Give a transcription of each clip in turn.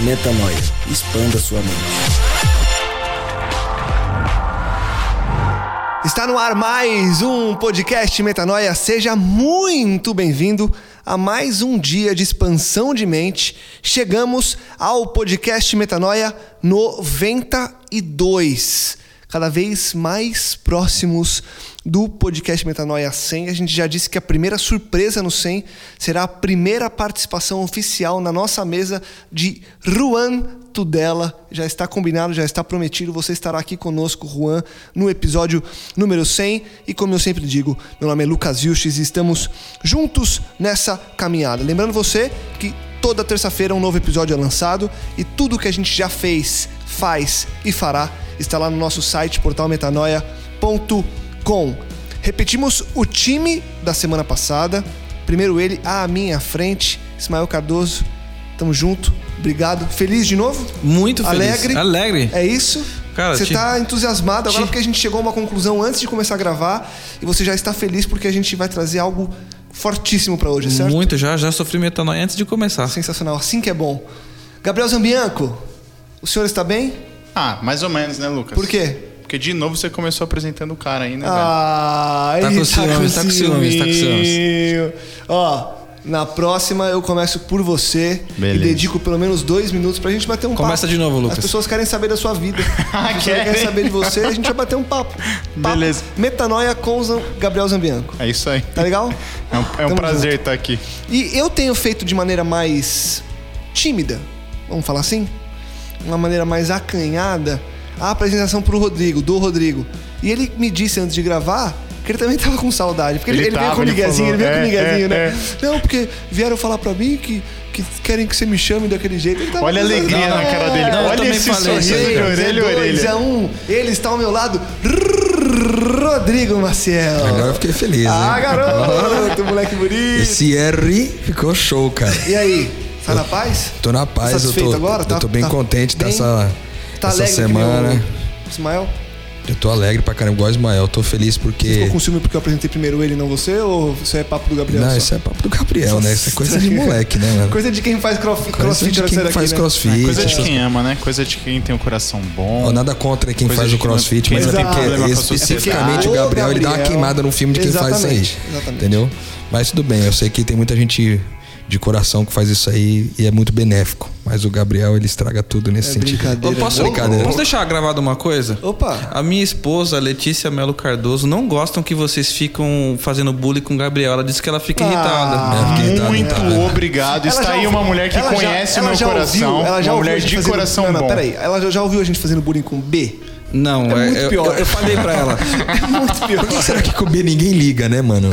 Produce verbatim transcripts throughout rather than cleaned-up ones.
Metanoia. Expanda sua mente. Está no ar mais um podcast Metanoia. Seja muito bem-vindo a mais um dia de expansão de mente. Chegamos ao podcast Metanoia noventa e dois. Cada vez mais próximos do podcast Metanoia cem. A gente já disse que a primeira surpresa no cem será a primeira participação oficial na nossa mesa de Ruan Tudela. Já está combinado, já está prometido. Você estará aqui conosco, Ruan, no episódio número cem. E como eu sempre digo, meu nome é Lucas Vilches e estamos juntos nessa caminhada. Lembrando você que toda terça-feira um novo episódio é lançado e tudo que a gente já fez, faz e fará está lá no nosso site, portal metanoia ponto com. Repetimos o time da semana passada. Primeiro ele, à minha frente, Ismael Cardoso. Tamo junto, obrigado. Feliz de novo? Muito feliz. Alegre? Alegre. É isso? Cara, você te... tá entusiasmado agora te... porque a gente chegou a uma conclusão antes de começar a gravar e você já está feliz porque a gente vai trazer algo fortíssimo pra hoje, certo? Muito, já, já sofri metanoia antes de começar. Sensacional, assim que é bom. Gabriel Zambianco, o senhor está bem? Ah, mais ou menos, né, Lucas? Por quê? Porque de novo você começou apresentando o cara aí, né, velho? Ah, tá com ciúmes, tá com ciúmes, tá com ciúmes. Ó, na próxima eu começo por você. Beleza. E dedico pelo menos dois minutos pra gente bater um Começa papo. Começa de novo, Lucas. As pessoas querem saber da sua vida. As pessoas querem? querem saber de você, a gente vai bater um papo. papo. Beleza. Metanoia com Gabriel Zambianco. É isso aí. Tá legal? É um, é um prazer junto. Estar aqui. E eu tenho feito de maneira mais tímida, vamos falar assim? Uma maneira mais acanhada, a apresentação pro Rodrigo, do Rodrigo. E ele me disse antes de gravar que ele também tava com saudade. Porque ele, ele, ele tava, veio com o miguezinho, ele veio é, com o miguezinho, é, né? É. Não, porque vieram falar pra mim que, que querem que você me chame daquele jeito. Ele tava Olha a alegria na cara dele. Não, Olha esse sorriso de orelha a orelha. É um, ele está ao meu lado. Rodrigo Maciel. Agora eu fiquei feliz. Ah, hein? Garoto, moleque bonito. Esse R ficou show, cara. E aí? Tá na paz? Tô na paz, tá satisfeito eu tô, agora? Tá, eu tô bem tá, contente bem, dessa, tá dessa semana. Meu, Ismael? Eu tô alegre pra caramba, igual o Ismael. Eu tô feliz porque... Você ficou com ciúme porque eu apresentei primeiro ele, não você? Ou isso é papo do Gabriel? Não, só? Isso é papo do Gabriel, Nossa, né? Isso é coisa de moleque, né, mano? Coisa de quem faz crof... coisa crossfit. De quem daqui, faz né? crossfit. É, coisa de quem ama, né? Coisa de quem tem um coração bom. Não, nada contra quem coisa faz o crossfit, mas é porque especificamente o Gabriel, ele dá uma queimada no filme de quem faz isso aí. Exatamente. Entendeu? Mas tudo bem, eu sei que tem muita gente... de coração que faz isso aí e é muito benéfico. Mas o Gabriel, ele estraga tudo nesse é sentido. Brincadeira. Eu posso, brincadeira. Posso deixar gravado uma coisa? Opa! A minha esposa, a Letícia Melo Cardoso, não gostam que vocês ficam fazendo bullying com o Gabriel. Ela disse que ela fica ah, irritada. Ela muito irritada. Obrigado. Está aí uma mulher que conhece meu coração. Uma mulher de coração bom. Não, não, peraí. Ela já ouviu a gente fazendo bullying com B? Não, é, é muito eu, pior. Eu, eu falei pra ela. É muito pior. Por que será que com B ninguém liga, né, mano?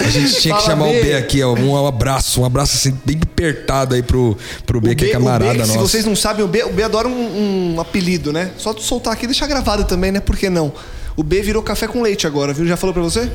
A gente tinha que Fala, chamar B. o B aqui, ó, um abraço, um abraço assim, bem apertado aí pro, pro B, B, que é camarada B, nosso. Se vocês não sabem, o B, o B adora um, um apelido, né? Só tu soltar aqui e deixar gravado também, né? Por que não? O B virou café com leite agora, viu? Já falou pra você?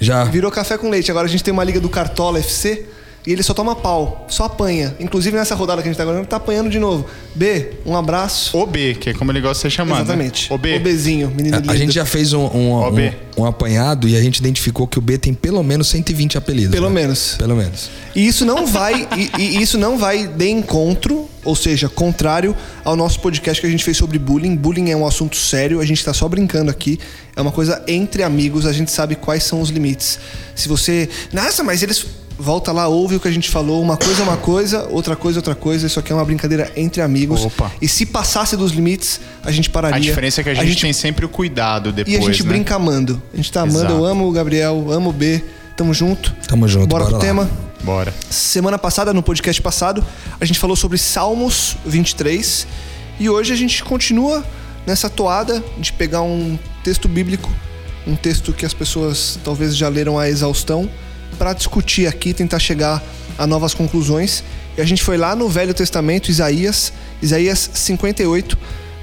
Já. Virou café com leite. Agora a gente tem uma liga do Cartola F C e ele só toma pau, só apanha. Inclusive nessa rodada que a gente tá agora, tá apanhando de novo. B, um abraço. O B, que é como ele gosta de ser chamado. Exatamente. Né? O B. O Bzinho, menino lindo. A gente já fez um, um, um, um apanhado e a gente identificou que o B tem pelo menos cento e vinte apelidos. Pelo né? menos. Pelo menos. E isso não vai, e, e isso não vai de encontro, ou seja, contrário ao nosso podcast que a gente fez sobre bullying. Bullying é um assunto sério, a gente tá só brincando aqui. É uma coisa entre amigos, a gente sabe quais são os limites. Se você... Nossa, mas eles... volta lá, ouve o que a gente falou. Uma coisa é uma coisa, outra coisa é outra coisa. Isso aqui é uma brincadeira entre amigos. Opa. E se passasse dos limites, a gente pararia. A diferença é que a gente, a gente tem sempre o cuidado depois. E a gente, né, brinca amando. A gente tá amando. Exato. Eu amo o Gabriel, amo o B. Tamo junto. Tamo junto. Bora, bora pro lá. Tema. Bora. Semana passada, no podcast passado, a gente falou sobre Salmos vinte e três. E hoje a gente continua nessa toada de pegar um texto bíblico, um texto que as pessoas talvez já leram à exaustão, para discutir aqui, tentar chegar a novas conclusões. E a gente foi lá no Velho Testamento, Isaías, Isaías cinquenta e oito,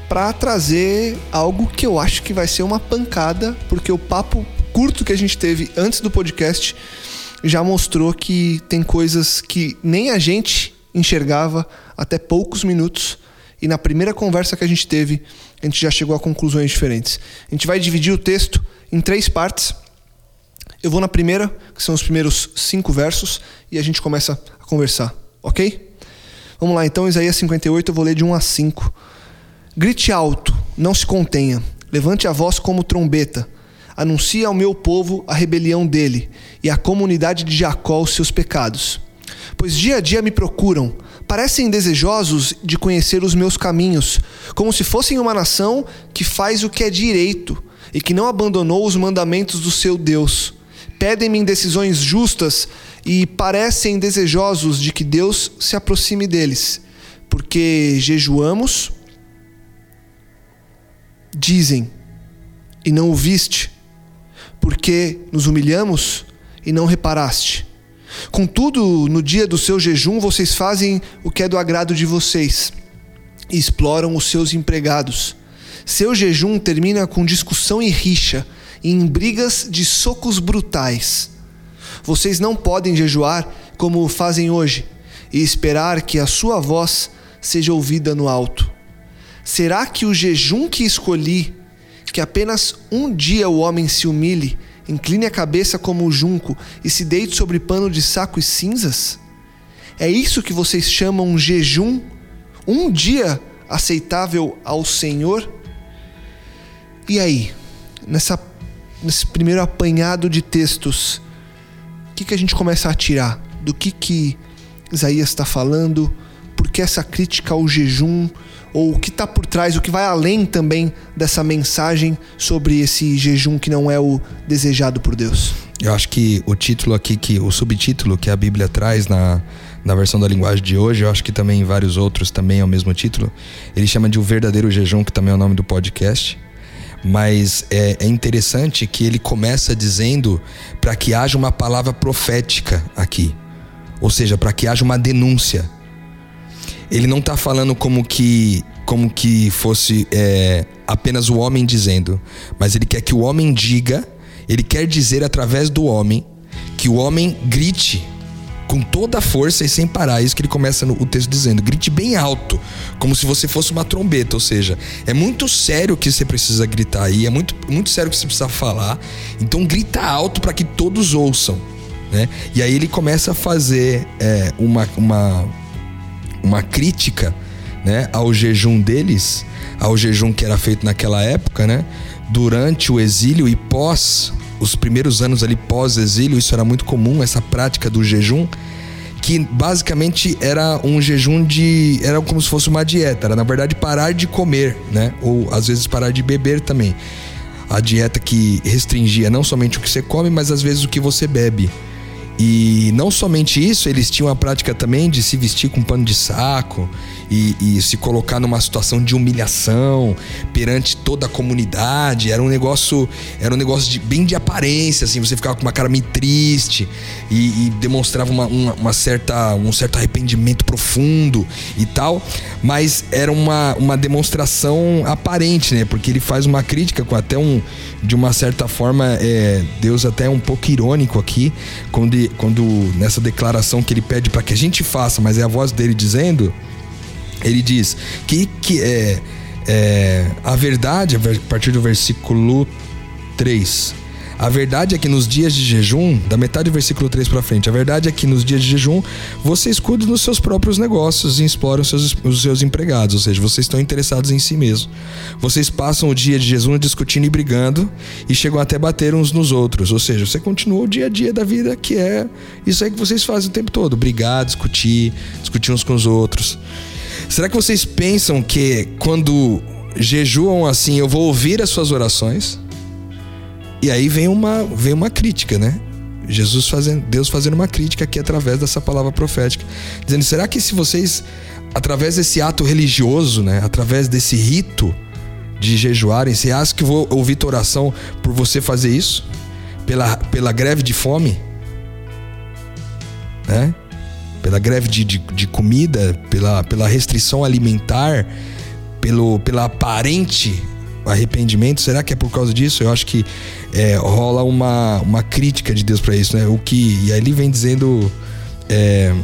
para trazer algo que eu acho que vai ser uma pancada, porque o papo curto que a gente teve antes do podcast já mostrou que tem coisas que nem a gente enxergava até poucos minutos. E na primeira conversa que a gente teve, a gente já chegou a conclusões diferentes. A gente vai dividir o texto em três partes. Eu vou na primeira, que são os primeiros cinco versos, e a gente começa a conversar, ok? Vamos lá então, Isaías cinquenta e oito, eu vou ler de um a cinco. Grite alto, não se contenha, levante a voz como trombeta. Anuncie ao meu povo a rebelião dele, e à comunidade de Jacó os seus pecados. Pois dia a dia me procuram, parecem desejosos de conhecer os meus caminhos, como se fossem uma nação que faz o que é direito e que não abandonou os mandamentos do seu Deus. Pedem-me decisões justas e parecem desejosos de que Deus se aproxime deles. Porque jejuamos, dizem, e não o viste. Porque nos humilhamos e não reparaste. Contudo, no dia do seu jejum, vocês fazem o que é do agrado de vocês e exploram os seus empregados. Seu jejum termina com discussão e rixa, em brigas de socos brutais. Vocês não podem jejuar como fazem hoje e esperar que a sua voz seja ouvida no alto. Será que o jejum que escolhi, que apenas um dia o homem se humilhe, incline a cabeça como o junco e se deite sobre pano de saco e cinzas? É isso que vocês chamam um jejum? Um dia aceitável ao Senhor? E aí, nessa nesse primeiro apanhado de textos, o que, que a gente começa a tirar? Do que, que Isaías está falando? Por que essa crítica ao jejum? Ou o que está por trás, o que vai além também dessa mensagem sobre esse jejum que não é o desejado por Deus? Eu acho que o título aqui, que, o subtítulo que a Bíblia traz na, na versão da linguagem de hoje, eu acho que também em vários outros também é o mesmo título, ele chama de O Verdadeiro Jejum, que também é o nome do podcast. Mas é, é interessante que ele começa dizendo para que haja uma palavra profética aqui. Ou seja, para que haja uma denúncia. Ele não está falando como que, como que fosse é, apenas o homem dizendo. Mas ele quer que o homem diga, ele quer dizer através do homem, que o homem grite com toda a força e sem parar. Isso que ele começa no, o texto dizendo. Grite bem alto, como se você fosse uma trombeta. Ou seja, é muito sério que você precisa gritar aí. É muito, muito sério que você precisa falar. Então grita alto para que todos ouçam, né? E aí ele começa a fazer é, uma, uma, uma crítica, né, ao jejum deles. Ao jejum que era feito naquela época, né, durante o exílio e pós... Os primeiros anos ali pós-exílio, isso era muito comum, essa prática do jejum, que basicamente era um jejum de... Era como se fosse uma dieta, era na verdade parar de comer, né? Ou às vezes parar de beber também. A dieta que restringia não somente o que você come, mas às vezes o que você bebe. E não somente isso, eles tinham a prática também de se vestir com pano de saco e, e se colocar numa situação de humilhação perante toda a comunidade. Era um negócio, era um negócio de, bem de aparência, assim, você ficava com uma cara meio triste e, e demonstrava uma, uma, uma certa, um certo arrependimento profundo e tal, mas era uma, uma demonstração aparente, né? Porque ele faz uma crítica com até um, de uma certa forma, é, Deus até é um pouco irônico aqui, quando Quando nessa declaração que ele pede para que a gente faça, mas é a voz dele dizendo, ele diz que, que é, é a verdade, a partir do versículo três, A verdade é que nos dias de jejum, da metade do versículo três para frente, a verdade é que nos dias de jejum, vocês cuidam dos seus próprios negócios e exploram os seus, os seus empregados, ou seja, vocês estão interessados em si mesmos. Vocês passam o dia de jejum discutindo e brigando e chegam até bater uns nos outros, ou seja, você continua o dia a dia da vida, que é isso aí que vocês fazem o tempo todo, brigar, discutir, discutir uns com os outros. Será que vocês pensam que quando jejuam assim, eu vou ouvir as suas orações? E aí vem uma, vem uma crítica, né? Jesus fazendo, Deus fazendo uma crítica aqui através dessa palavra profética, dizendo, será que se vocês, através desse ato religioso, né, através desse rito de jejuarem, você acha que eu vou ouvir tua oração por você fazer isso? Pela, pela greve de fome? Né? Pela greve de, de, de comida, pela, pela restrição alimentar, pelo pela aparente arrependimento, será que é por causa disso? Eu acho que é, rola uma, uma crítica de Deus para isso, né? O que, e aí ele vem dizendo é,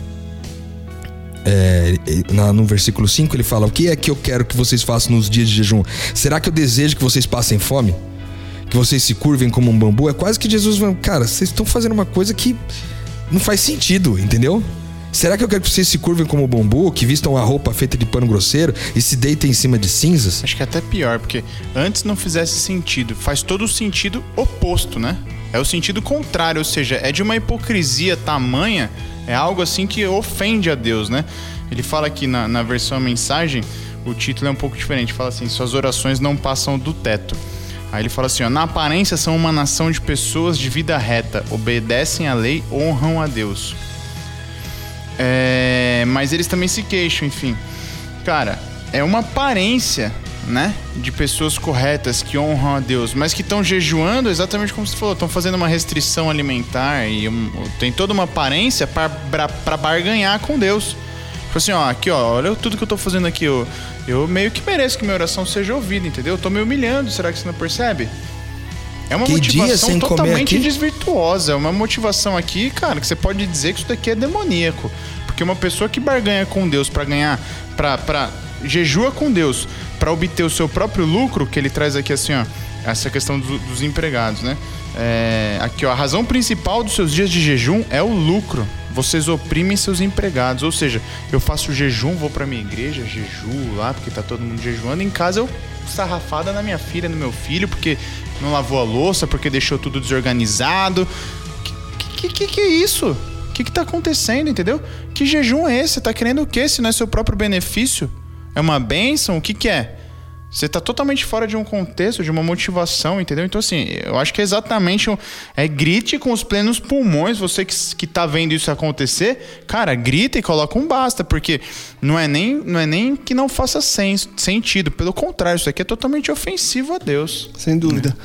é, na, no versículo cinco, ele fala, o que é que eu quero que vocês façam nos dias de jejum? Será que eu desejo que vocês passem fome? Que vocês se curvem como um bambu? É quase que Jesus vai, cara, vocês estão fazendo uma coisa que não faz sentido, entendeu? Será que eu quero que vocês se curvem como bambu, que vistam a roupa feita de pano grosseiro e se deitem em cima de cinzas? Acho que é até pior, porque antes não fizesse sentido. Faz todo o sentido oposto, né? É o sentido contrário, ou seja, é de uma hipocrisia tamanha, é algo assim que ofende a Deus, né? Ele fala aqui na, na versão mensagem, o título é um pouco diferente, fala assim, suas orações não passam do teto. Aí ele fala assim, ó, na aparência são uma nação de pessoas de vida reta, obedecem à lei, honram a Deus. É, mas eles também se queixam, enfim. Cara, é uma aparência, né, de pessoas corretas que honram a Deus, mas que estão jejuando exatamente como você falou, estão fazendo uma restrição alimentar e um, tem toda uma aparência para barganhar com Deus. Tipo assim, ó, aqui, ó, olha tudo que eu tô fazendo aqui, eu, eu meio que mereço que minha oração seja ouvida, entendeu? Eu tô me humilhando, será que você não percebe? É uma que motivação totalmente desvirtuosa. É uma motivação aqui, cara, que você pode dizer que isso daqui é demoníaco. Porque uma pessoa que barganha com Deus pra ganhar, pra, pra jejua com Deus pra obter o seu próprio lucro, que ele traz aqui assim, ó, essa questão do, dos empregados, né? É, aqui, ó, a razão principal dos seus dias de jejum é o lucro. Vocês oprimem seus empregados. Ou seja, eu faço jejum, vou pra minha igreja, jejuo lá, porque tá todo mundo jejuando. Em casa eu sarrafada na minha filha, no meu filho, porque não lavou a louça, porque deixou tudo desorganizado. Que que, que é isso? Que que tá acontecendo, entendeu? Que jejum é esse? Você tá querendo o quê? Se não é seu próprio benefício? É uma bênção? O que que é? Você tá totalmente fora de um contexto, de uma motivação, entendeu? Então, assim, eu acho que é exatamente... Um, é grite com os plenos pulmões. Você que, que tá vendo isso acontecer, cara, grita e coloca um basta, porque não é nem, não é nem que não faça sen, sentido. Pelo contrário, isso aqui é totalmente ofensivo a Deus. Sem dúvida.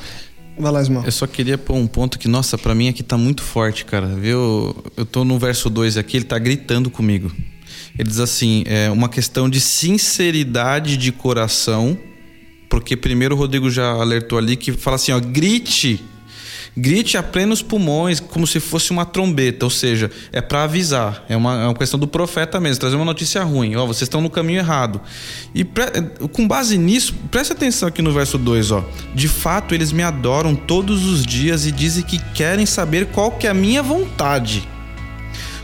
É. Vai lá, Ismael. Eu só queria pôr um ponto que, nossa, pra mim aqui tá muito forte, cara. Viu? Eu tô no verso dois aqui, ele tá gritando comigo. Ele diz assim, é uma questão de sinceridade de coração... Porque primeiro o Rodrigo já alertou ali que fala assim, ó, grite, grite a plenos pulmões, como se fosse uma trombeta, ou seja, é para avisar, é uma, é uma questão do profeta mesmo, trazer uma notícia ruim, ó, vocês estão no caminho errado. E pre, com base nisso, preste atenção aqui no verso dois, ó, de fato eles me adoram todos os dias e dizem que querem saber qual que é a minha vontade,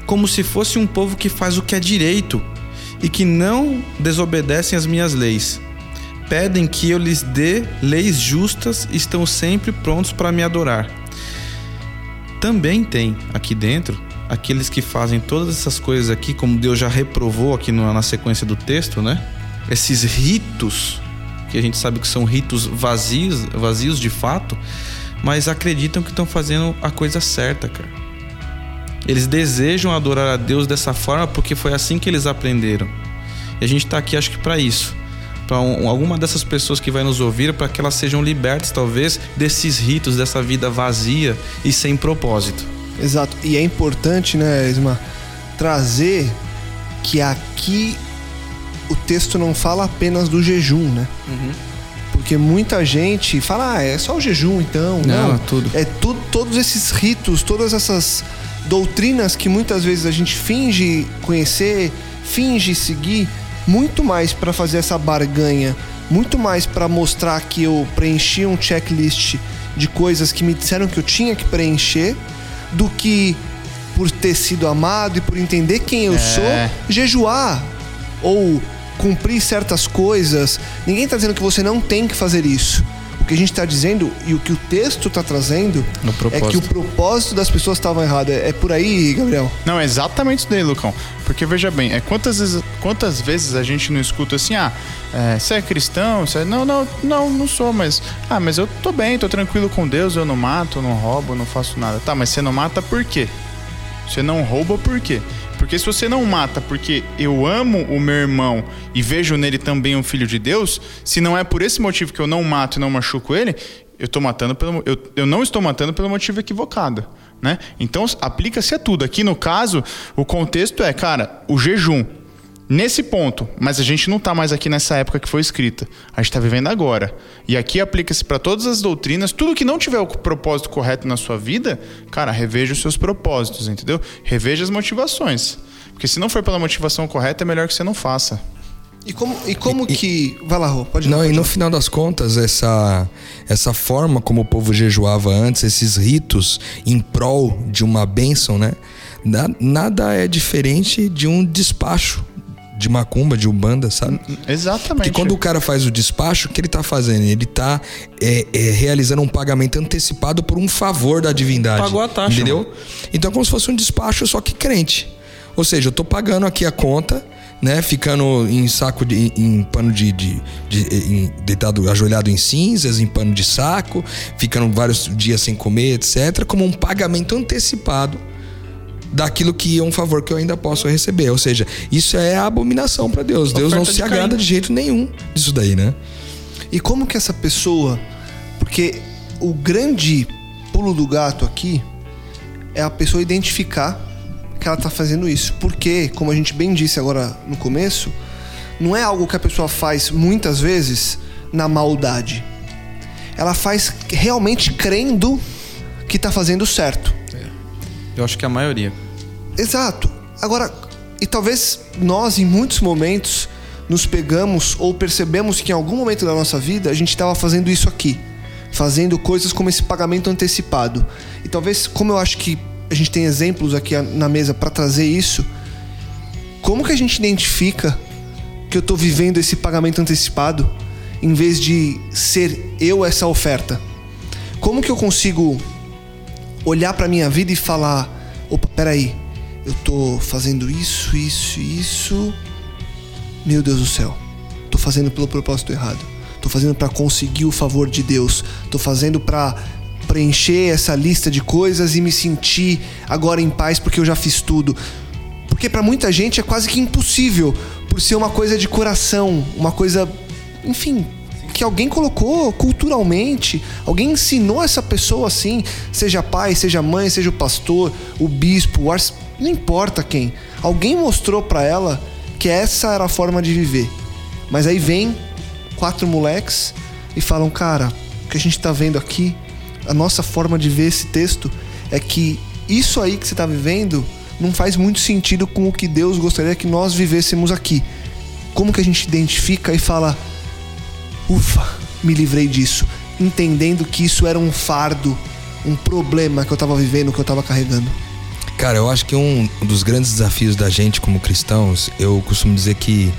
como se fosse um povo que faz o que é direito e que não desobedecem as minhas leis. Pedem que eu lhes dê leis justas e estão sempre prontos para me adorar. Também tem aqui dentro aqueles que fazem todas essas coisas aqui, como Deus já reprovou aqui na sequência do texto, né? Esses ritos, que a gente sabe que são ritos vazios, vazios de fato, mas acreditam que estão fazendo a coisa certa, cara. Eles desejam adorar a Deus dessa forma porque foi assim que eles aprenderam. E a gente está aqui, acho que para isso. Para alguma dessas pessoas que vai nos ouvir, para que elas sejam libertas, talvez, desses ritos, dessa vida vazia e sem propósito. Exato. E é importante, né, Isma, trazer que aqui o texto não fala apenas do jejum, né? Uhum. Porque muita gente fala, ah, é só o jejum, então. Não, não. É tudo. É tudo, todos esses ritos, todas essas doutrinas que muitas vezes a gente finge conhecer, finge seguir, muito mais para fazer essa barganha, muito mais para mostrar que eu preenchi um checklist de coisas que me disseram que eu tinha que preencher, do que por ter sido amado e por entender quem eu é. sou, jejuar ou cumprir certas coisas. Ninguém está dizendo que você não tem que fazer isso. O que a gente está dizendo e o que o texto está trazendo é que o propósito das pessoas estava errado. É por aí, Gabriel? Não, é exatamente isso daí, Lucão. Porque veja bem, é quantas vezes, quantas vezes a gente não escuta assim, ah, é, você é cristão? Você é... Não, não, não, não sou, mas... Ah, mas eu tô bem, tô tranquilo com Deus, eu não mato, não roubo, não faço nada. Tá, mas você não mata por quê? Você não rouba por quê? Porque se você não mata porque eu amo o meu irmão e vejo nele também um filho de Deus, se não é por esse motivo que eu não mato e não machuco ele, eu, tô matando pelo, eu, eu não estou matando pelo motivo equivocado, né? Então, aplica-se a tudo. Aqui, no caso, o contexto é, cara, o jejum. Nesse ponto, mas a gente não está mais aqui nessa época que foi escrita. A gente está vivendo agora. E aqui aplica-se para todas as doutrinas. Tudo que não tiver o propósito correto na sua vida, cara, reveja os seus propósitos, entendeu? Reveja as motivações. Porque se não for pela motivação correta, é melhor que você não faça. E como, e como e, que... Vai lá, Rô, pode ir. Não, pode ir. E no final das contas, essa, essa forma como o povo jejuava antes, esses ritos em prol de uma bênção, né? Nada é diferente de um despacho. De macumba, de umbanda, sabe? Exatamente. Que quando o cara faz o despacho, o que ele tá fazendo? Ele tá é, é, realizando um pagamento antecipado por um favor da divindade. Pagou a taxa. Entendeu? Mano. Então é como se fosse um despacho, só que crente. Ou seja, eu tô pagando aqui a conta, né? Ficando em saco, de, em pano de... de, de em, deitado, ajoelhado em cinzas, em pano de saco. Ficando vários dias sem comer, etcétera. Como um pagamento antecipado daquilo que é um favor que eu ainda posso receber. Ou seja, isso é abominação para Deus. Deus não se agrada de jeito nenhum disso daí, né? E como que essa pessoa... Porque o grande pulo do gato aqui é a pessoa identificar que ela tá fazendo isso. Porque, como a gente bem disse agora no começo, não é algo que a pessoa faz muitas vezes na maldade. Ela faz realmente crendo que tá fazendo certo. Eu acho que a maioria. Exato. Agora, e talvez nós, em muitos momentos, nos pegamos ou percebemos que em algum momento da nossa vida a gente estava fazendo isso aqui. Fazendo coisas como esse pagamento antecipado. E talvez, como eu acho que a gente tem exemplos aqui na mesa para trazer isso, como que a gente identifica que eu estou vivendo esse pagamento antecipado em vez de ser eu essa oferta? Como que eu consigo... olhar pra minha vida e falar: opa, peraí, eu tô fazendo isso, isso, isso. Meu Deus do céu, tô fazendo pelo propósito errado. Tô fazendo pra conseguir o favor de Deus. Tô fazendo pra preencher essa lista de coisas e me sentir agora em paz porque eu já fiz tudo. Porque pra muita gente é quase que impossível, por ser uma coisa de coração, uma coisa, enfim... que alguém colocou culturalmente, alguém ensinou essa pessoa assim, seja pai, seja mãe, seja o pastor, o bispo, o arce... não importa quem. Alguém mostrou pra ela que essa era a forma de viver. Mas aí vem quatro moleques e falam: cara, o que a gente tá vendo aqui, a nossa forma de ver esse texto é que isso aí que você tá vivendo não faz muito sentido com o que Deus gostaria que nós vivêssemos aqui. Como que a gente identifica e fala: ufa, me livrei disso, entendendo que isso era um fardo, um problema que eu estava vivendo, que eu estava carregando? Cara, eu acho que um dos grandes desafios da gente como cristãos, eu costumo dizer que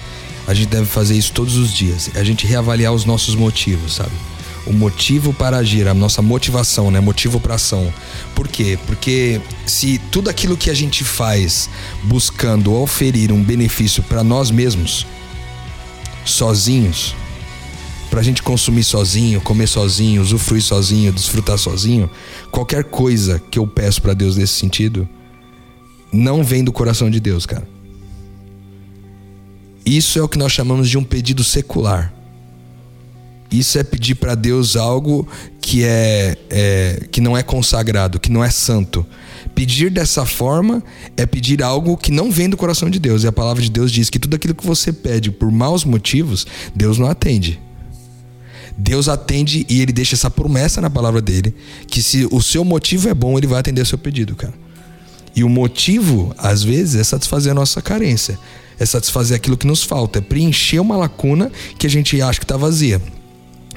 a gente deve fazer isso todos os dias, a gente reavaliar os nossos motivos, sabe? O motivo para agir, a nossa motivação, né? Motivo para ação. Por quê? Porque se tudo aquilo que a gente faz buscando oferir um benefício para nós mesmos, sozinhos, pra gente consumir sozinho, comer sozinho, usufruir sozinho, desfrutar sozinho, qualquer coisa que eu peço pra Deus nesse sentido não vem do coração de Deus, cara. Isso é o que nós chamamos de um pedido secular. Isso é pedir pra Deus algo que é, é que não é consagrado, que não é santo. Pedir dessa forma é pedir algo que não vem do coração de Deus. E a palavra de Deus diz que tudo aquilo que você pede por maus motivos, Deus não atende. Deus atende, e ele deixa essa promessa na palavra dele, que se o seu motivo é bom, ele vai atender o seu pedido, cara. E o motivo, às vezes, é satisfazer a nossa carência, é satisfazer aquilo que nos falta, é preencher uma lacuna que a gente acha que está vazia.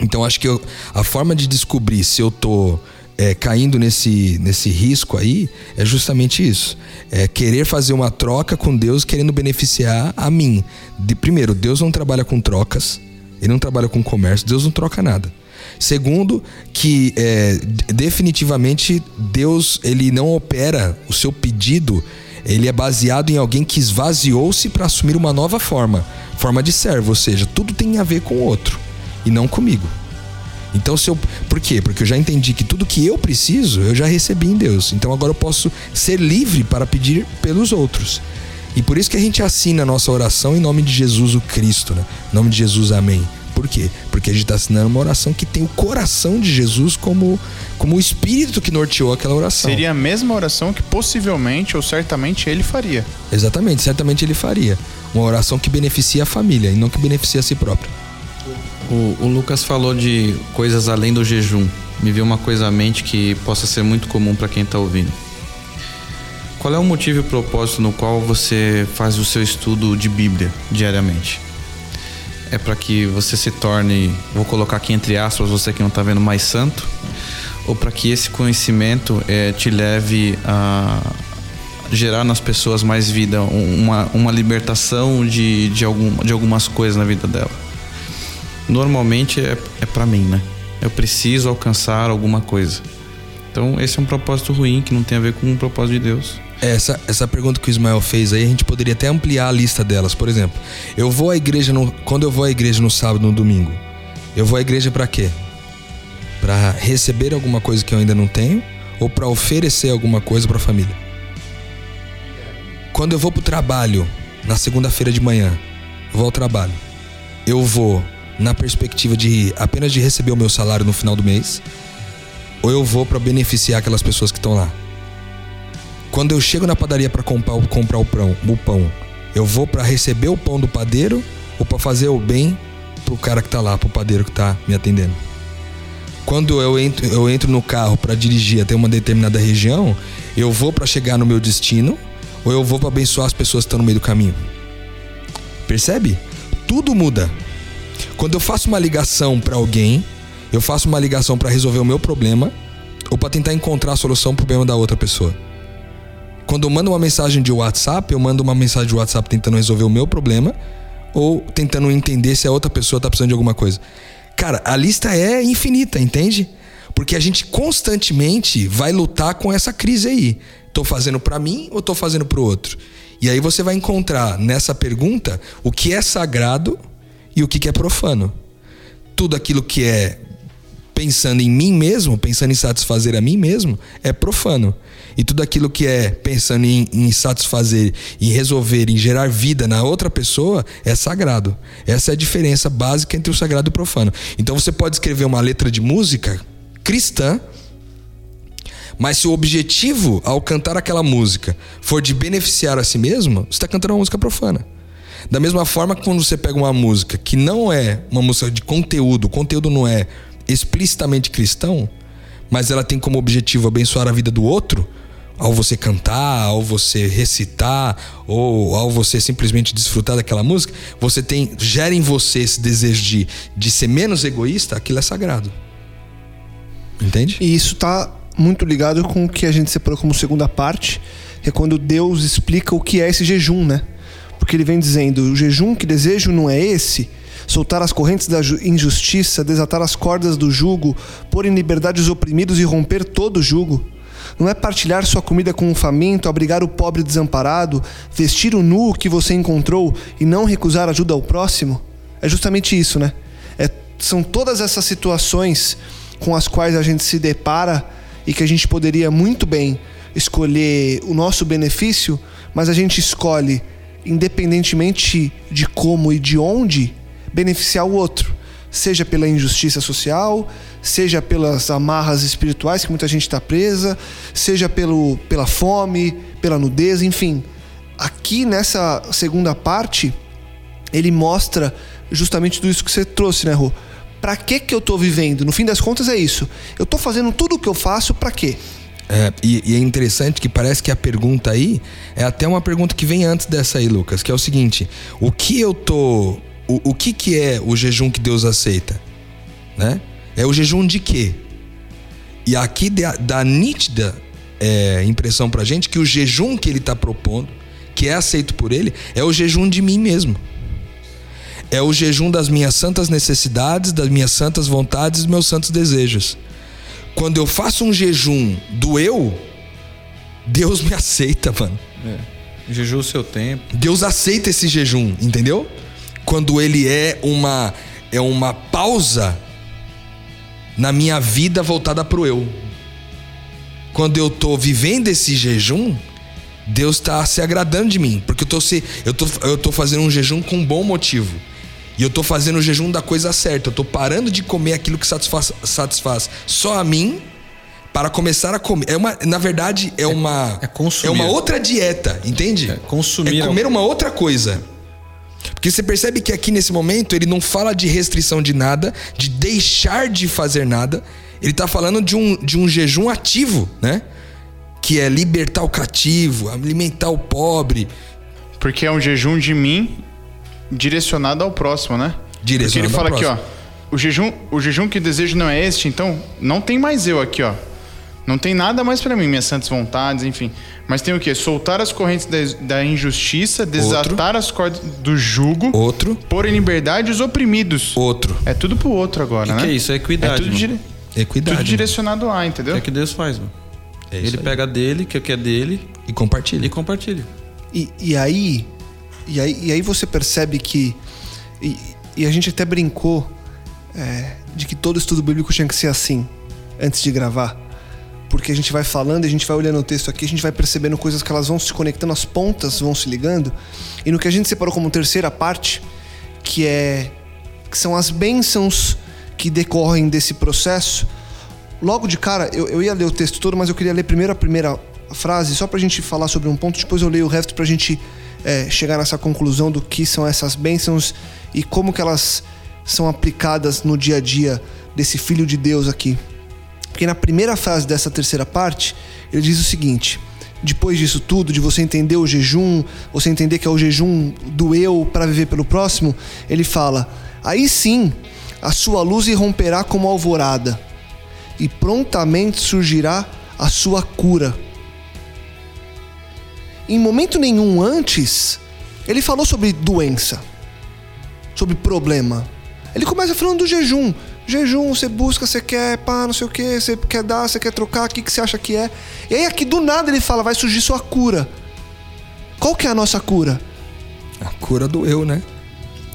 Então acho que eu, a forma de descobrir se eu tô é, caindo nesse, nesse risco aí é justamente isso. É querer fazer uma troca com Deus querendo beneficiar a mim. De, primeiro, Deus não trabalha com trocas, ele não trabalha com comércio, Deus não troca nada. Segundo, que é, definitivamente Deus, ele não opera o seu pedido, ele é baseado em alguém que esvaziou-se para assumir uma nova forma, forma de servo, ou seja, tudo tem a ver com o outro e não comigo. Então, se eu, por quê? Porque eu já entendi que tudo que eu preciso, eu já recebi em Deus, então agora eu posso ser livre para pedir pelos outros. E por isso que a gente assina a nossa oração em nome de Jesus o Cristo, né? Em nome de Jesus, amém. Por quê? Porque a gente está assinando uma oração que tem o coração de Jesus como, como o espírito que norteou aquela oração. Seria a mesma oração que possivelmente ou certamente ele faria. Exatamente, certamente ele faria. Uma oração que beneficia a família e não que beneficia a si próprio. O, o Lucas falou de coisas além do jejum. Me veio uma coisa à mente que possa ser muito comum para quem está ouvindo. Qual é o motivo e propósito no qual você faz o seu estudo de Bíblia diariamente? É para que você se torne, vou colocar aqui entre aspas, você que não está vendo, mais santo? Ou para que esse conhecimento é, te leve a gerar nas pessoas mais vida, uma, uma libertação de, de, algum, de algumas coisas na vida dela? Normalmente é, é para mim, né? Eu preciso alcançar alguma coisa. Então esse é um propósito ruim que não tem a ver com o propósito de Deus. Essa, essa pergunta que o Ismael fez aí, a gente poderia até ampliar a lista delas. Por exemplo, eu vou à igreja no, quando eu vou à igreja no sábado, no domingo, eu vou à igreja para quê? Para receber alguma coisa que eu ainda não tenho, ou para oferecer alguma coisa para a família? Quando eu vou pro trabalho na segunda-feira de manhã, eu vou ao trabalho, eu vou na perspectiva de apenas de receber o meu salário no final do mês, ou eu vou para beneficiar aquelas pessoas que estão lá? Quando eu chego na padaria para comprar, comprar o, pão, o pão, eu vou para receber o pão do padeiro ou para fazer o bem pro cara que tá lá, pro padeiro que tá me atendendo? Quando eu entro, eu entro no carro para dirigir até uma determinada região, eu vou para chegar no meu destino ou eu vou para abençoar as pessoas que estão no meio do caminho? Percebe? Tudo muda. Quando eu faço uma ligação para alguém, eu faço uma ligação para resolver o meu problema ou para tentar encontrar a solução pro problema da outra pessoa. Quando eu mando uma mensagem de WhatsApp, eu mando uma mensagem de WhatsApp tentando resolver o meu problema ou tentando entender se a outra pessoa está precisando de alguma coisa. Cara, a lista é infinita, entende? Porque a gente constantemente vai lutar com essa crise aí. Tô fazendo para mim ou tô fazendo para o outro? E aí você vai encontrar nessa pergunta o que é sagrado e o que é profano. Tudo aquilo que é pensando em mim mesmo, pensando em satisfazer a mim mesmo, é profano. E tudo aquilo que é pensando em, em satisfazer, em resolver, em gerar vida na outra pessoa, é sagrado. Essa é a diferença básica entre o sagrado e o profano. Então você pode escrever uma letra de música cristã, mas se o objetivo ao cantar aquela música for de beneficiar a si mesmo, você está cantando uma música profana. Da mesma forma que quando você pega uma música que não é uma música de conteúdo, o conteúdo não é explicitamente cristão, mas ela tem como objetivo abençoar a vida do outro, ao você cantar, ao você recitar, ou ao você simplesmente desfrutar daquela música, você tem, gera em você esse desejo de, de ser menos egoísta, aquilo é sagrado. Entende? E isso está muito ligado com o que a gente separou como segunda parte, que é quando Deus explica o que é esse jejum, né? Porque ele vem dizendo, o jejum que desejo não é esse? Soltar as correntes da injustiça, desatar as cordas do jugo, pôr em liberdade os oprimidos e romper todo o jugo. Não é partilhar sua comida com o faminto, abrigar o pobre desamparado, vestir o nu que você encontrou e não recusar ajuda ao próximo? É justamente isso, né? É, são todas essas situações com as quais a gente se depara e que a gente poderia muito bem escolher o nosso benefício, mas a gente escolhe, independentemente de como e de onde, beneficiar o outro. Seja pela injustiça social, seja pelas amarras espirituais que muita gente está presa, seja pelo, pela fome, pela nudez, enfim. Aqui nessa segunda parte, ele mostra justamente tudo isso que você trouxe, né, Rô? Pra que que eu tô vivendo? No fim das contas é isso. Eu tô fazendo tudo o que eu faço pra quê? É, e, e é interessante que parece que a pergunta aí é até uma pergunta que vem antes dessa aí, Lucas, que é o seguinte: o que eu tô... O, o que, que é o jejum que Deus aceita? né? É o jejum de quê? E aqui dá nítida é, impressão pra gente que o jejum que ele tá propondo, que é aceito por ele, é o jejum de mim mesmo. É o jejum das minhas santas necessidades, das minhas santas vontades, dos meus santos desejos. Quando eu faço um jejum do eu, Deus me aceita, mano. É. Jejum o seu tempo. Deus aceita esse jejum, entendeu? Quando ele é uma, é uma pausa na minha vida voltada pro eu. Quando eu tô vivendo esse jejum, Deus tá se agradando de mim. Porque eu tô, se, eu tô, eu tô fazendo um jejum com um bom motivo. E eu tô fazendo o jejum da coisa certa. Eu tô parando de comer aquilo que satisfaz, satisfaz só a mim para começar a comer. É uma, na verdade, é, é uma... É consumir. É uma outra dieta, entende? É consumir. É comer uma outra coisa. Porque você percebe que aqui nesse momento ele não fala de restrição de nada, de deixar de fazer nada. Ele tá falando de um, de um jejum ativo, né? Que é libertar o cativo, alimentar o pobre. Porque é um jejum de mim... direcionado ao próximo, né? Direcionado ao próximo. Porque ele fala aqui, ó, o jejum, o jejum que desejo não é este, então não tem mais eu aqui, ó. Não tem nada mais pra mim, minhas santas vontades, enfim. Mas tem o quê? Soltar as correntes da, da injustiça, desatar outro. As cordas do jugo, outro. Pôr em liberdade os oprimidos. Outro. É tudo pro outro agora, que né? O que é isso? É equidade, é tudo, dire... equidade, tudo direcionado a, entendeu? É que Deus faz, mano. É isso. Ele aí. Pega dele, que é o que é dele. E compartilha. E compartilha. E, e aí... E aí, e aí você percebe que... E, e a gente até brincou é, de que todo estudo bíblico tinha que ser assim, antes de gravar. Porque a gente vai falando, a gente vai olhando o texto aqui, a gente vai percebendo coisas que elas vão se conectando, as pontas vão se ligando. E no que a gente separou como terceira parte, que, é, que são as bênçãos que decorrem desse processo. Logo de cara, eu, eu ia ler o texto todo, mas eu queria ler primeiro a primeira frase, só pra gente falar sobre um ponto, depois eu leio o resto pra gente... É, chegar nessa conclusão do que são essas bênçãos e como que elas são aplicadas no dia a dia desse Filho de Deus aqui. Porque na primeira frase dessa terceira parte, ele diz o seguinte: depois disso tudo, de você entender o jejum, você entender que é o jejum do eu para viver pelo próximo, ele fala: aí sim, a sua luz irromperá como alvorada e prontamente surgirá a sua cura. Em momento nenhum antes, ele falou sobre doença, sobre problema. Ele começa falando do jejum. Jejum, você busca, você quer, pá, não sei o que, você quer dar, você quer trocar, o que, que você acha que é? E aí aqui do nada ele fala, vai surgir sua cura. Qual que é a nossa cura? A cura do eu, né?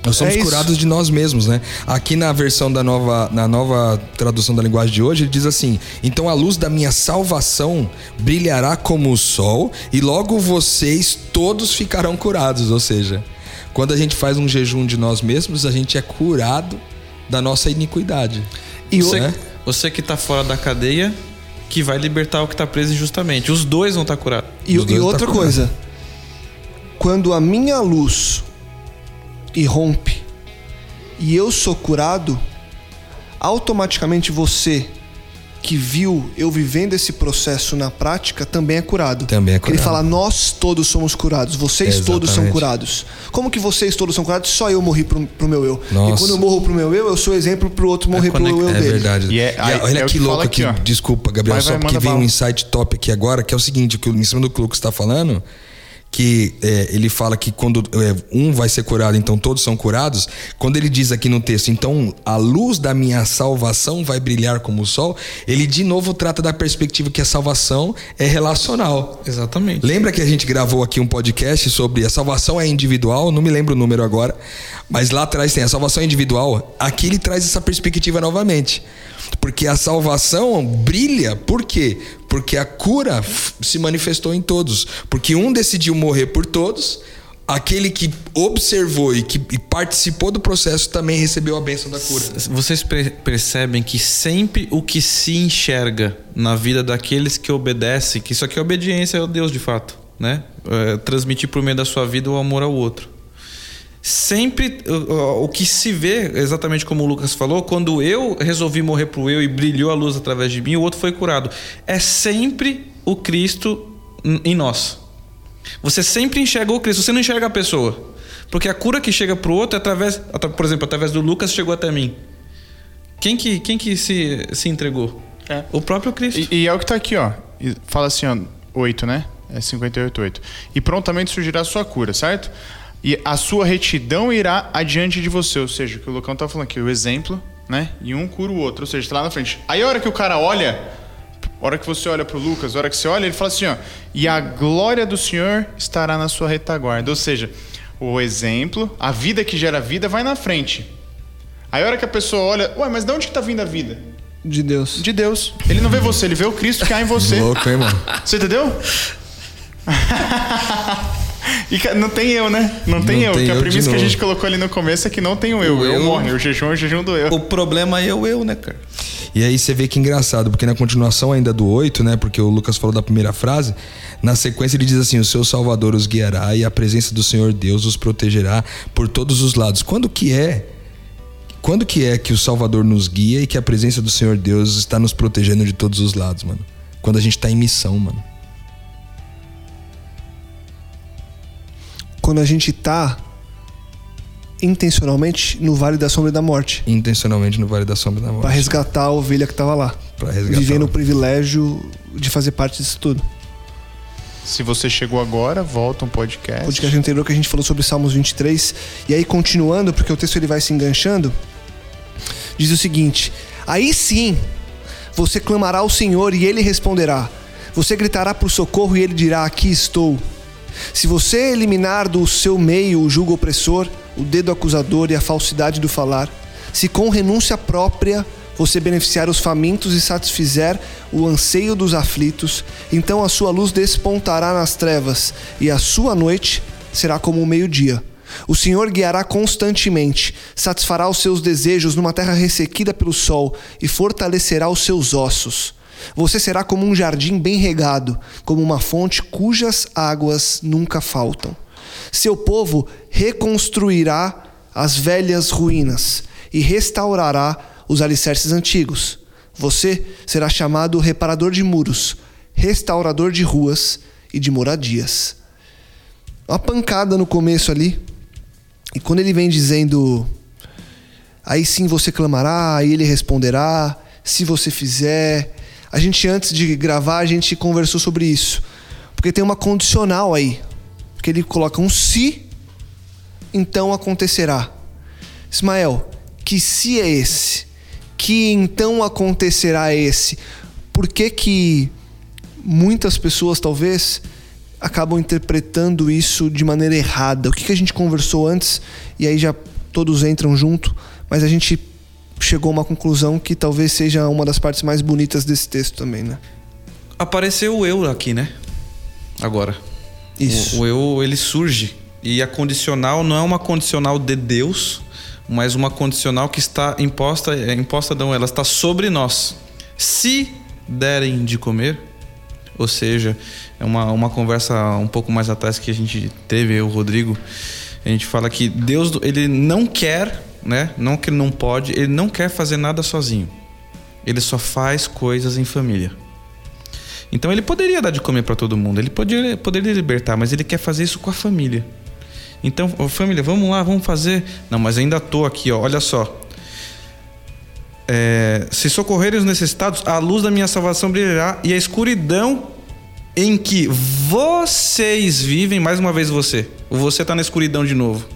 Nós somos é curados de nós mesmos, né? Aqui na versão da nova, na nova tradução da linguagem de hoje, ele diz assim: então a luz da minha salvação brilhará como o sol e logo vocês todos ficarão curados. Ou seja, quando a gente faz um jejum de nós mesmos, a gente é curado da nossa iniquidade. E você, né? Você que tá fora da cadeia, que vai libertar o que tá preso injustamente. Os dois vão estar tá curados. E, e outra tá coisa, quando a minha luz... e rompe, e eu sou curado, automaticamente você que viu eu vivendo esse processo na prática também é curado. Também é curado. Ele fala, nós todos somos curados, vocês é, todos são curados. Como que vocês todos são curados? Só eu morri pro, pro meu eu. Nossa. E quando eu morro pro meu eu, eu sou exemplo pro outro morrer é pro eu é dele. É verdade. E é, e é, olha é que louco aqui, aqui desculpa, Gabriel, vai, só vai, porque veio um insight top aqui agora, que é o seguinte, que em cima do que o Lucas está falando... que é, ele fala que quando é, um vai ser curado, então todos são curados. Quando ele diz aqui no texto, então a luz da minha salvação vai brilhar como o sol, ele de novo trata da perspectiva que a salvação é relacional. Exatamente. Lembra que a gente gravou aqui um podcast sobre a salvação é individual? Não me lembro o número agora, mas lá atrás tem a salvação individual. Aqui ele traz essa perspectiva novamente. Porque a salvação brilha, por quê? Porque a cura se manifestou em todos. Porque um decidiu morrer por todos, aquele que observou e que participou do processo também recebeu a bênção da cura. Vocês pre- percebem que sempre o que se enxerga na vida daqueles que obedecem, que isso aqui é obediência a Deus de fato, né? É, transmitir por meio da sua vida o amor ao outro. Sempre o que se vê, exatamente como o Lucas falou, quando eu resolvi morrer pro eu e brilhou a luz através de mim, o outro foi curado. É sempre o Cristo em nós. Você sempre enxerga o Cristo, você não enxerga a pessoa. Porque a cura que chega pro outro é através, por exemplo, através do Lucas chegou até mim. Quem que, quem que se, se entregou? É. O próprio Cristo. E, e é o que está aqui, ó. Fala assim, ó, oito, né? É cinquenta e oito, oito. E prontamente surgirá a sua cura, certo? E a sua retidão irá adiante de você. Ou seja, o que o Lucão tá falando aqui, o exemplo, né? E um cura o outro. Ou seja, tá lá na frente. Aí a hora que o cara olha, a hora que você olha pro Lucas, a hora que você olha, ele fala assim, ó. E a glória do Senhor estará na sua retaguarda. Ou seja, o exemplo, a vida que gera vida vai na frente. Aí a hora que a pessoa olha, ué, mas de onde que tá vindo a vida? De Deus. De Deus. Ele não vê você, ele vê o Cristo que há em você. Louco, hein, mano? Você entendeu? E não tem eu, né? Não tem não eu. Tem que a premissa que a gente colocou ali no começo é que não tem o eu. O eu, eu morre. O jejum é o jejum do eu. O problema é o eu, né, cara? E aí você vê que é engraçado, porque na continuação ainda do oito, né? Porque o Lucas falou da primeira frase. Na sequência ele diz assim, o seu Salvador os guiará e a presença do Senhor Deus os protegerá por todos os lados. Quando que é? Quando que é que o Salvador nos guia e que a presença do Senhor Deus está nos protegendo de todos os lados, mano? Quando a gente tá em missão, mano. Quando a gente tá intencionalmente no Vale da Sombra e da Morte. Intencionalmente no Vale da Sombra e da Morte. Pra resgatar a ovelha que tava lá. Pra resgatar. Vivendo o privilégio de fazer parte disso tudo. Se você chegou agora, volta um podcast. Podcast anterior que a gente falou sobre Salmos vinte e três. E aí, continuando, porque o texto ele vai se enganchando, diz o seguinte. Aí sim, você clamará ao Senhor e Ele responderá. Você gritará por socorro e Ele dirá, aqui estou. Se você eliminar do seu meio o jugo opressor, o dedo acusador e a falsidade do falar, se com renúncia própria você beneficiar os famintos e satisfizer o anseio dos aflitos, então a sua luz despontará nas trevas e a sua noite será como o meio-dia. O Senhor guiará constantemente, satisfará os seus desejos numa terra ressequida pelo sol e fortalecerá os seus ossos. Você será como um jardim bem regado, como uma fonte cujas águas nunca faltam. Seu povo reconstruirá as velhas ruínas e restaurará os alicerces antigos. Você será chamado reparador de muros, restaurador de ruas e de moradias. Uma pancada no começo ali. E quando ele vem dizendo, aí sim você clamará, aí ele responderá, se você fizer... A gente, antes de gravar, a gente conversou sobre isso. Porque tem uma condicional aí. Porque ele coloca um se, então acontecerá. Ismael, que se é esse? Que então acontecerá esse? Por que que muitas pessoas, talvez, acabam interpretando isso de maneira errada? O que que a gente conversou antes? E aí já todos entram junto, mas a gente... chegou a uma conclusão que talvez seja uma das partes mais bonitas desse texto também, né? Apareceu o eu aqui, né? Agora. Isso. O, o eu, ele surge. E a condicional não é uma condicional de Deus, mas uma condicional que está imposta, é imposta não, ela está sobre nós. Se derem de comer, ou seja, é uma, uma conversa um pouco mais atrás que a gente teve, eu, o Rodrigo, a gente fala que Deus, ele não quer... né? Não que ele não pode, ele não quer fazer nada sozinho. Ele só faz coisas em família. Então ele poderia dar de comer para todo mundo, ele poderia, poderia libertar, mas ele quer fazer isso com a família. Então, oh, família, vamos lá, vamos fazer. Não, mas ainda tô aqui, ó, olha só. É, se socorrerem os necessitados, a luz da minha salvação brilhará e a escuridão em que vocês vivem, mais uma vez você. Você tá na escuridão de novo.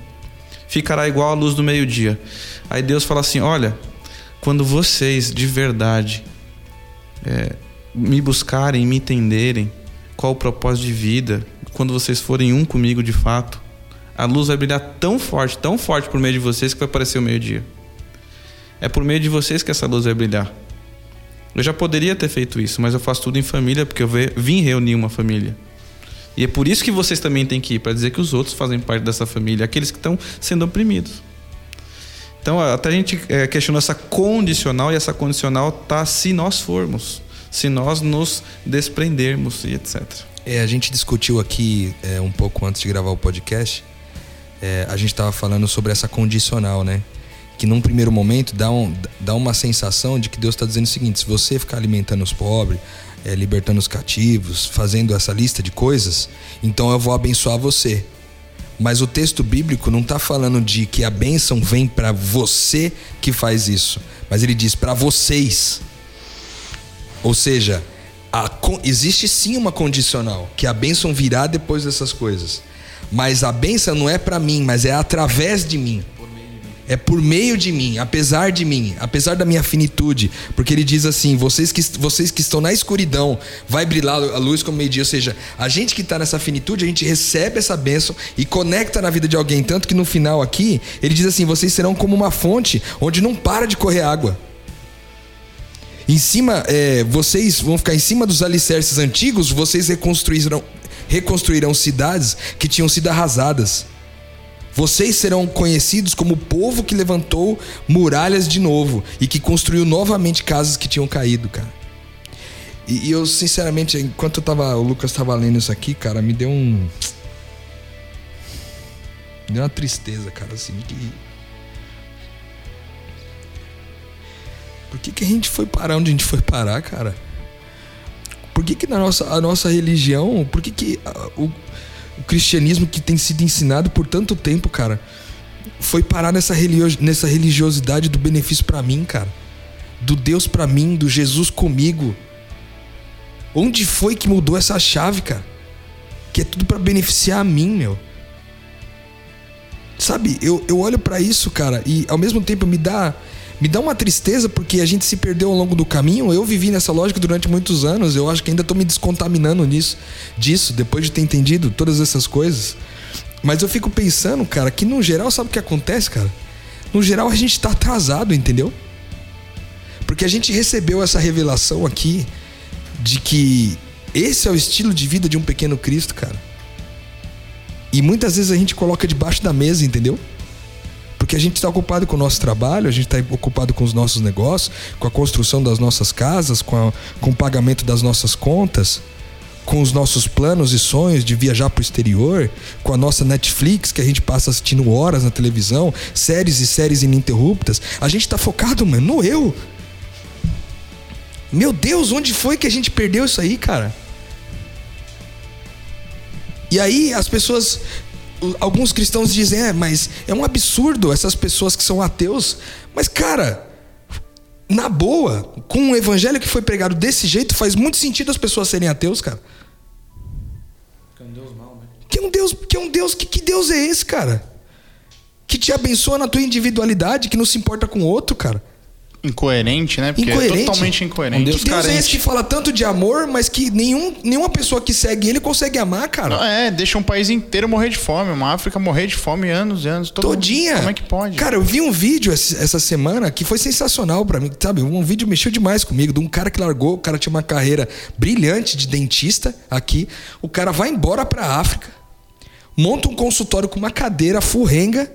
Ficará igual à luz do meio-dia. Aí Deus fala assim, olha, quando vocês de verdade é, me buscarem, me entenderem, qual o propósito de vida, quando vocês forem um comigo de fato, a luz vai brilhar tão forte, tão forte por meio de vocês que vai aparecer o meio-dia. É por meio de vocês que essa luz vai brilhar. Eu já poderia ter feito isso, mas eu faço tudo em família porque eu vim reunir uma família. E é por isso que vocês também têm que ir, para dizer que os outros fazem parte dessa família, aqueles que estão sendo oprimidos. Então, até a gente é, questionou essa condicional, e essa condicional tá se nós formos, se nós nos desprendermos e et cetera. É, a gente discutiu aqui é, um pouco antes de gravar o podcast, é, a gente estava falando sobre essa condicional, né? Que num primeiro momento dá, um, dá uma sensação de que Deus está dizendo o seguinte, se você ficar alimentando os pobres, é, libertando os cativos, fazendo essa lista de coisas, então eu vou abençoar você. Mas o texto bíblico não está falando de que a bênção vem para você que faz isso, mas ele diz para vocês. Ou seja, a, existe sim uma condicional, que a bênção virá depois dessas coisas. Mas a bênção não é para mim, mas é através de mim. É por meio de mim, apesar de mim, apesar da minha finitude. Porque ele diz assim, vocês que, vocês que estão na escuridão, vai brilhar a luz como meio-dia. Ou seja, a gente que está nessa finitude, a gente recebe essa bênção e conecta na vida de alguém. Tanto que no final aqui, ele diz assim, vocês serão como uma fonte onde não para de correr água. Em cima, é, vocês vão ficar em cima dos alicerces antigos, vocês reconstruirão, reconstruirão cidades que tinham sido arrasadas. Vocês serão conhecidos como o povo que levantou muralhas de novo e que construiu novamente casas que tinham caído, cara. E, e eu, sinceramente, enquanto eu tava, o Lucas estava lendo isso aqui, cara, me deu um... Me deu uma tristeza, cara, assim, que... Por que que a gente foi parar onde a gente foi parar, cara? Por que que na nossa, a nossa religião, por que que... A, o... O cristianismo que tem sido ensinado por tanto tempo, cara, foi parar nessa religiosidade do benefício pra mim, cara. Do Deus pra mim, do Jesus comigo. Onde foi que mudou essa chave, cara? Que é tudo pra beneficiar a mim, meu. Sabe, eu, eu olho pra isso, cara, e ao mesmo tempo me dá, me dá uma tristeza porque a gente se perdeu ao longo do caminho. Eu vivi nessa lógica durante muitos anos. Eu acho que ainda tô me descontaminando nisso, disso, depois de ter entendido todas essas coisas. Mas eu fico pensando, cara, que no geral, sabe o que acontece, cara? No geral, a gente tá atrasado, entendeu? Porque a gente recebeu essa revelação aqui de que esse é o estilo de vida de um pequeno Cristo, cara. E muitas vezes a gente coloca debaixo da mesa, entendeu? Porque a gente está ocupado com o nosso trabalho, a gente está ocupado com os nossos negócios, com a construção das nossas casas, com, a, com o pagamento das nossas contas, com os nossos planos e sonhos de viajar para o exterior, com a nossa Netflix, que a gente passa assistindo horas na televisão, séries e séries ininterruptas. A gente está focado, mano, no eu. Meu Deus, onde foi que a gente perdeu isso aí, cara? E aí as pessoas... Alguns cristãos dizem, é, mas é um absurdo essas pessoas que são ateus. Mas, cara, na boa, com um evangelho que foi pregado desse jeito, faz muito sentido as pessoas serem ateus, cara. Que é um Deus mau, né? Que é um Deus, que é um Deus, que, que Deus é esse, cara? Que te abençoa na tua individualidade, que não se importa com o outro, cara. Incoerente, né? Porque incoerente. É totalmente incoerente. Um Deus, que Deus é esse que fala tanto de amor, mas que nenhum, nenhuma pessoa que segue ele consegue amar, cara. Não, é, deixa um país inteiro morrer de fome, uma África morrer de fome anos e anos. Todo Todinha. Mundo, como é que pode? Cara, eu vi um vídeo essa semana que foi sensacional pra mim, sabe? Um vídeo mexeu demais comigo, de um cara que largou, o cara tinha uma carreira brilhante de dentista aqui, o cara vai embora pra África, monta um consultório com uma cadeira furrenga,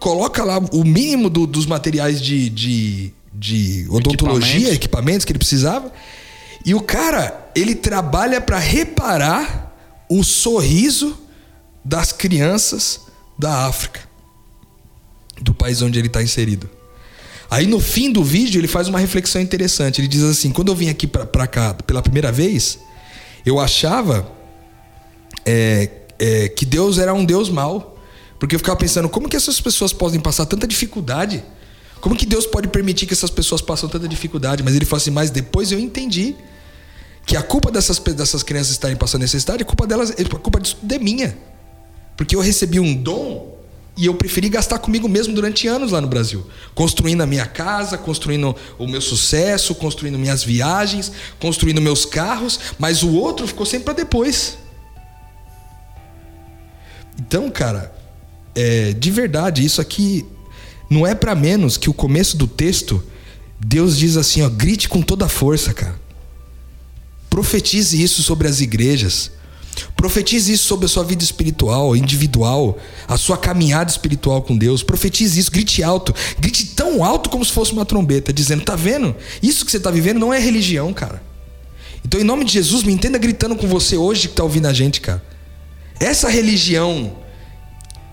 coloca lá o mínimo do, dos materiais de, de, de odontologia, equipamentos. equipamentos que ele precisava. E o cara, ele trabalha para reparar o sorriso das crianças da África, do país onde ele está inserido. Aí no fim do vídeo ele faz uma reflexão interessante. Ele diz assim, quando eu vim aqui para cá pela primeira vez, eu achava é, é, que Deus era um Deus mau. Porque eu ficava pensando, como que essas pessoas podem passar tanta dificuldade? Como que Deus pode permitir que essas pessoas passem tanta dificuldade? Mas ele fala assim, mas depois eu entendi que a culpa dessas, dessas crianças estarem passando necessidade, a culpa delas, a culpa disso é minha. Porque eu recebi um dom e eu preferi gastar comigo mesmo durante anos lá no Brasil. Construindo a minha casa, construindo o meu sucesso, construindo minhas viagens, construindo meus carros, mas o outro ficou sempre para depois. Então, cara... É, de verdade, isso aqui não é pra menos que o começo do texto. Deus diz assim, ó, grite com toda a força, cara. Profetize isso sobre as igrejas. Profetize isso sobre a sua vida espiritual, individual, a sua caminhada espiritual com Deus. Profetize isso, grite alto. Grite tão alto como se fosse uma trombeta, dizendo, tá vendo? Isso que você tá vivendo não é religião, cara. Então, em nome de Jesus, me entenda gritando com você hoje que tá ouvindo a gente, cara. Essa religião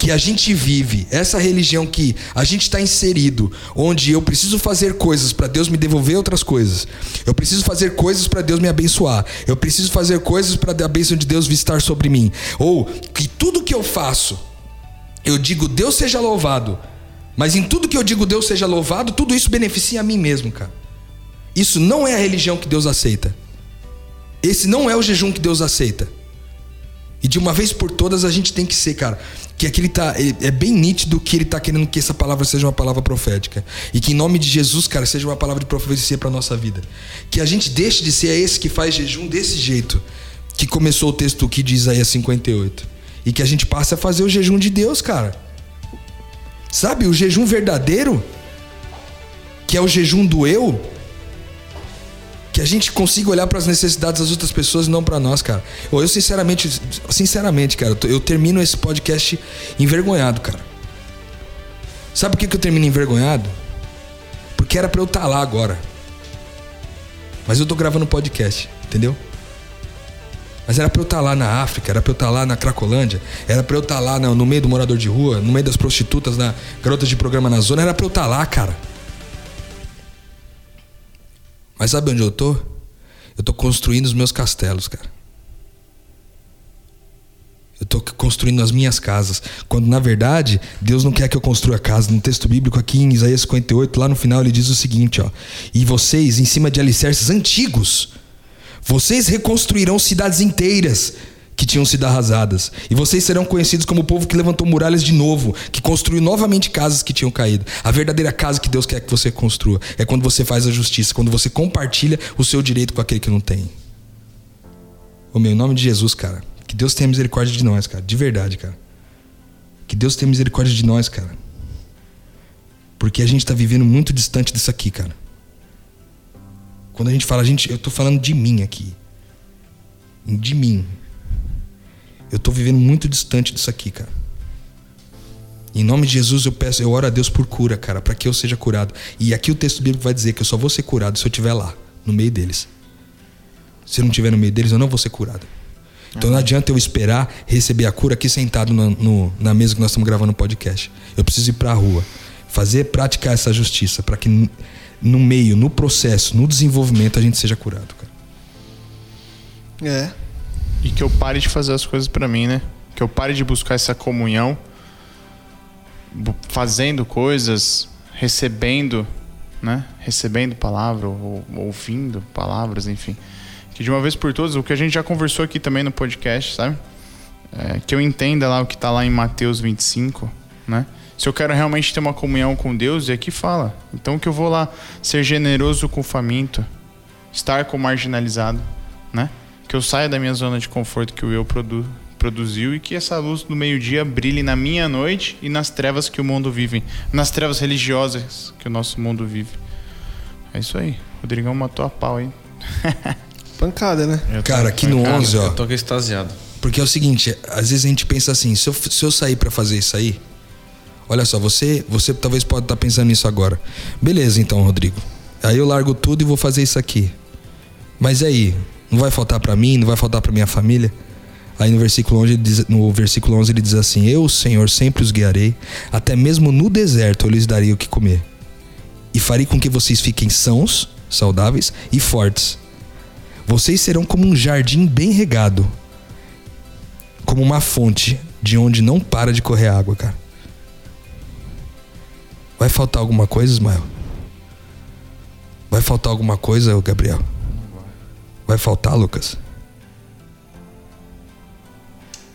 que a gente vive, essa religião que a gente está inserido, onde eu preciso fazer coisas para Deus me devolver outras coisas, eu preciso fazer coisas para Deus me abençoar, eu preciso fazer coisas para a bênção de Deus estar sobre mim, ou que tudo que eu faço eu digo Deus seja louvado, mas em tudo que eu digo Deus seja louvado, tudo isso beneficia a mim mesmo, cara. Isso não é a religião que Deus aceita. Esse não é o jejum que Deus aceita. E de uma vez por todas a gente tem que ser, cara, que aqui ele tá, é bem nítido que ele tá querendo que essa palavra seja uma palavra profética, e que em nome de Jesus, cara, seja uma palavra de profecia pra nossa vida, que a gente deixe de ser esse que faz jejum desse jeito que começou o texto aqui de Isaías cinquenta e oito, e que a gente passe a fazer o jejum de Deus, cara, sabe, o jejum verdadeiro, que é o jejum do eu, que a gente consiga olhar para as necessidades das outras pessoas e não para nós, cara. Eu sinceramente, sinceramente, cara, eu termino esse podcast envergonhado, cara. Sabe por que eu termino envergonhado? Porque era para eu estar lá agora. Mas eu tô gravando podcast, entendeu? Mas era pra eu estar lá na África, era pra eu estar lá na Cracolândia, era pra eu estar lá no meio do morador de rua, no meio das prostitutas, na garotas de programa na zona, era pra eu estar lá, cara. Mas sabe onde eu tô? Eu tô construindo os meus castelos, cara. Eu tô construindo as minhas casas. Quando na verdade, Deus não quer que eu construa casa. No texto bíblico aqui em Isaías cinquenta e oito, lá no final ele diz o seguinte, ó: e vocês, em cima de alicerces antigos, vocês reconstruirão cidades inteiras que tinham sido arrasadas, e vocês serão conhecidos como o povo que levantou muralhas de novo, que construiu novamente casas que tinham caído. A verdadeira casa que Deus quer que você construa é quando você faz a justiça, quando você compartilha o seu direito com aquele que não tem. Ô meu, em nome de Jesus, cara, que Deus tenha misericórdia de nós, cara, de verdade, cara, que Deus tenha misericórdia de nós, cara, porque a gente tá vivendo muito distante disso aqui, cara. Quando a gente fala, a gente, eu tô falando de mim aqui, de mim. Eu tô vivendo muito distante disso aqui, cara. Em nome de Jesus eu peço, eu oro a Deus por cura, cara, para que eu seja curado. E aqui o texto bíblico vai dizer que eu só vou ser curado se eu estiver lá, no meio deles. Se eu não estiver no meio deles, eu não vou ser curado. Então Amém. Não adianta eu esperar receber a cura aqui sentado no, no, na mesa que nós estamos gravando o podcast. Eu preciso ir pra rua, fazer, praticar essa justiça, para que no meio, no processo, no desenvolvimento a gente seja curado, cara. É. E que eu pare de fazer as coisas pra mim, né? Que eu pare de buscar essa comunhão, fazendo coisas, recebendo, né? Recebendo palavra, ou, ouvindo palavras, enfim. Que de uma vez por todas, o que a gente já conversou aqui também no podcast, sabe? É, que eu entenda lá o que tá lá em Mateus vinte e cinco, né? Se eu quero realmente ter uma comunhão com Deus, e aqui fala. Então que eu vou lá ser generoso com o faminto, estar com o marginalizado, né? Que eu saia da minha zona de conforto que o eu produ- produziu, e que essa luz do meio-dia brilhe na minha noite e nas trevas que o mundo vive, nas trevas religiosas que o nosso mundo vive. É isso aí. O Rodrigão matou a pau, hein? Pancada, né? Eu cara, aqui pancada, no onze, ó. Eu tô extasiado. Porque é o seguinte, às vezes a gente pensa assim, se eu, se eu sair pra fazer isso aí, olha só, você, você talvez pode estar pensando nisso agora. Beleza, então, Rodrigo. Aí eu largo tudo e vou fazer isso aqui. Mas aí, não vai faltar para mim, não vai faltar para minha família? Aí no versículo, onze, diz, no versículo onze ele diz assim: eu, Senhor, sempre os guiarei, até mesmo no deserto eu lhes darei o que comer, e farei com que vocês fiquem sãos, saudáveis e fortes. Vocês serão como um jardim bem regado, como uma fonte de onde não para de correr água, cara. Vai faltar alguma coisa, Ismael? Vai faltar alguma coisa, Gabriel? Vai faltar, Lucas?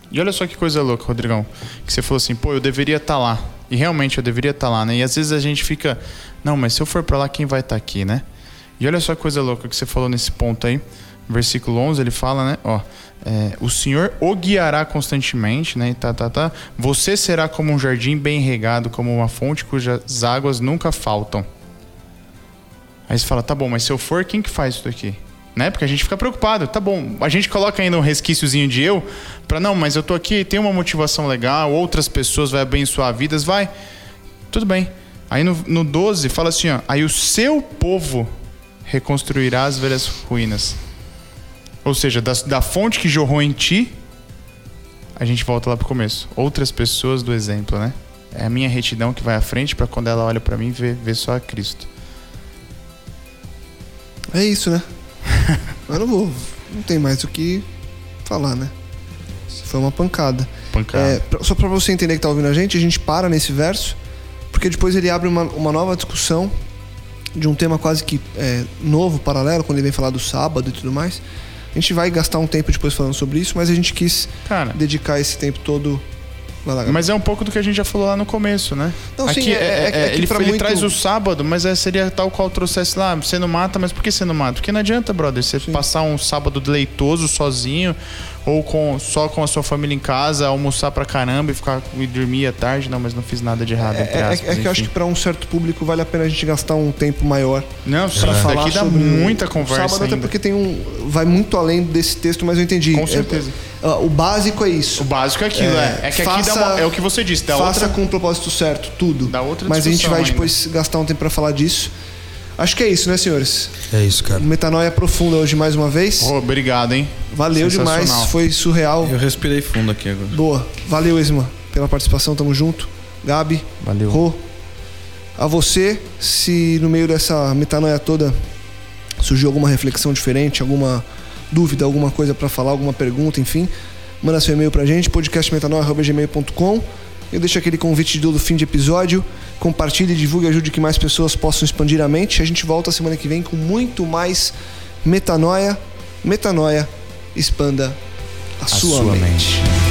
E olha só que coisa louca, Rodrigão, que você falou assim, pô, eu deveria estar lá. E realmente eu deveria estar lá, né? E às vezes a gente fica, não, mas se eu for pra lá, quem vai estar aqui, né? E olha só que coisa louca que você falou nesse ponto aí. Versículo onze, ele fala, né? Ó, é, o Senhor o guiará constantemente, né? E tá, tá, tá. Você será como um jardim bem regado, como uma fonte cujas águas nunca faltam. Aí você fala, tá bom, mas se eu for, quem que faz isso daqui? Né? Porque a gente fica preocupado, tá bom, a gente coloca ainda um resquíciozinho de eu, pra não, mas eu tô aqui, tem uma motivação legal, outras pessoas vai abençoar vidas, vai, tudo bem. Aí no, no doze fala assim, ó, aí o seu povo reconstruirá as velhas ruínas, ou seja, da, da fonte que jorrou em ti, a gente volta lá pro começo, outras pessoas do exemplo, né? É a minha retidão que vai à frente, pra quando ela olha pra mim, vê, vê só a Cristo. É isso, né? Eu não vou, não tem mais o que falar, né? Foi uma pancada. pancada. É, só para você entender que tá ouvindo a gente, a gente para nesse verso, porque depois ele abre uma, uma nova discussão de um tema quase que é, novo, paralelo, quando ele vem falar do sábado e tudo mais. A gente vai gastar um tempo depois falando sobre isso, mas a gente quis Cara, dedicar esse tempo todo... Lá, mas é um pouco do que a gente já falou lá no começo, né? Não, aqui, sim, é, é, é, é, ele, ele muito... traz o sábado, mas é, seria tal qual trouxesse lá, você não mata, mas por que você não mata? Porque não adianta, brother, você sim. passar um sábado deleitoso sozinho, ou com, só com a sua família em casa, almoçar pra caramba e, ficar, e dormir à tarde. Não, mas não fiz nada de errado. É, entre aspas, é, é que enfim. Eu acho que pra um certo público vale a pena a gente gastar um tempo maior. Não, pra é. falar dá sobre muita conversa sábado, ainda. Até porque tem um, vai muito além desse texto, mas eu entendi. Com certeza. É, o básico é isso. O básico é aquilo, é. É, é que faça, aqui dá uma, é o que você disse. Dá faça outra, com o propósito certo, tudo. Dá outra mas a gente vai ainda. Depois gastar um tempo pra falar disso. Acho que é isso, né, senhores? É isso, cara. Metanoia profunda hoje mais uma vez. Oh, obrigado, hein? Valeu demais, foi surreal. Eu respirei fundo aqui agora. Boa. Valeu, Isma, pela participação, tamo junto. Gabi, valeu. Rô, a você, se no meio dessa metanoia toda surgiu alguma reflexão diferente, alguma dúvida, alguma coisa pra falar, alguma pergunta, enfim, manda seu e-mail pra gente, podcast metanoia arroba gmail ponto com. Eu deixo aquele convite do fim de episódio. Compartilhe, divulgue, ajude que mais pessoas possam expandir a mente. A gente volta semana que vem com muito mais metanoia. Metanoia, expanda a, a sua, sua mente. mente.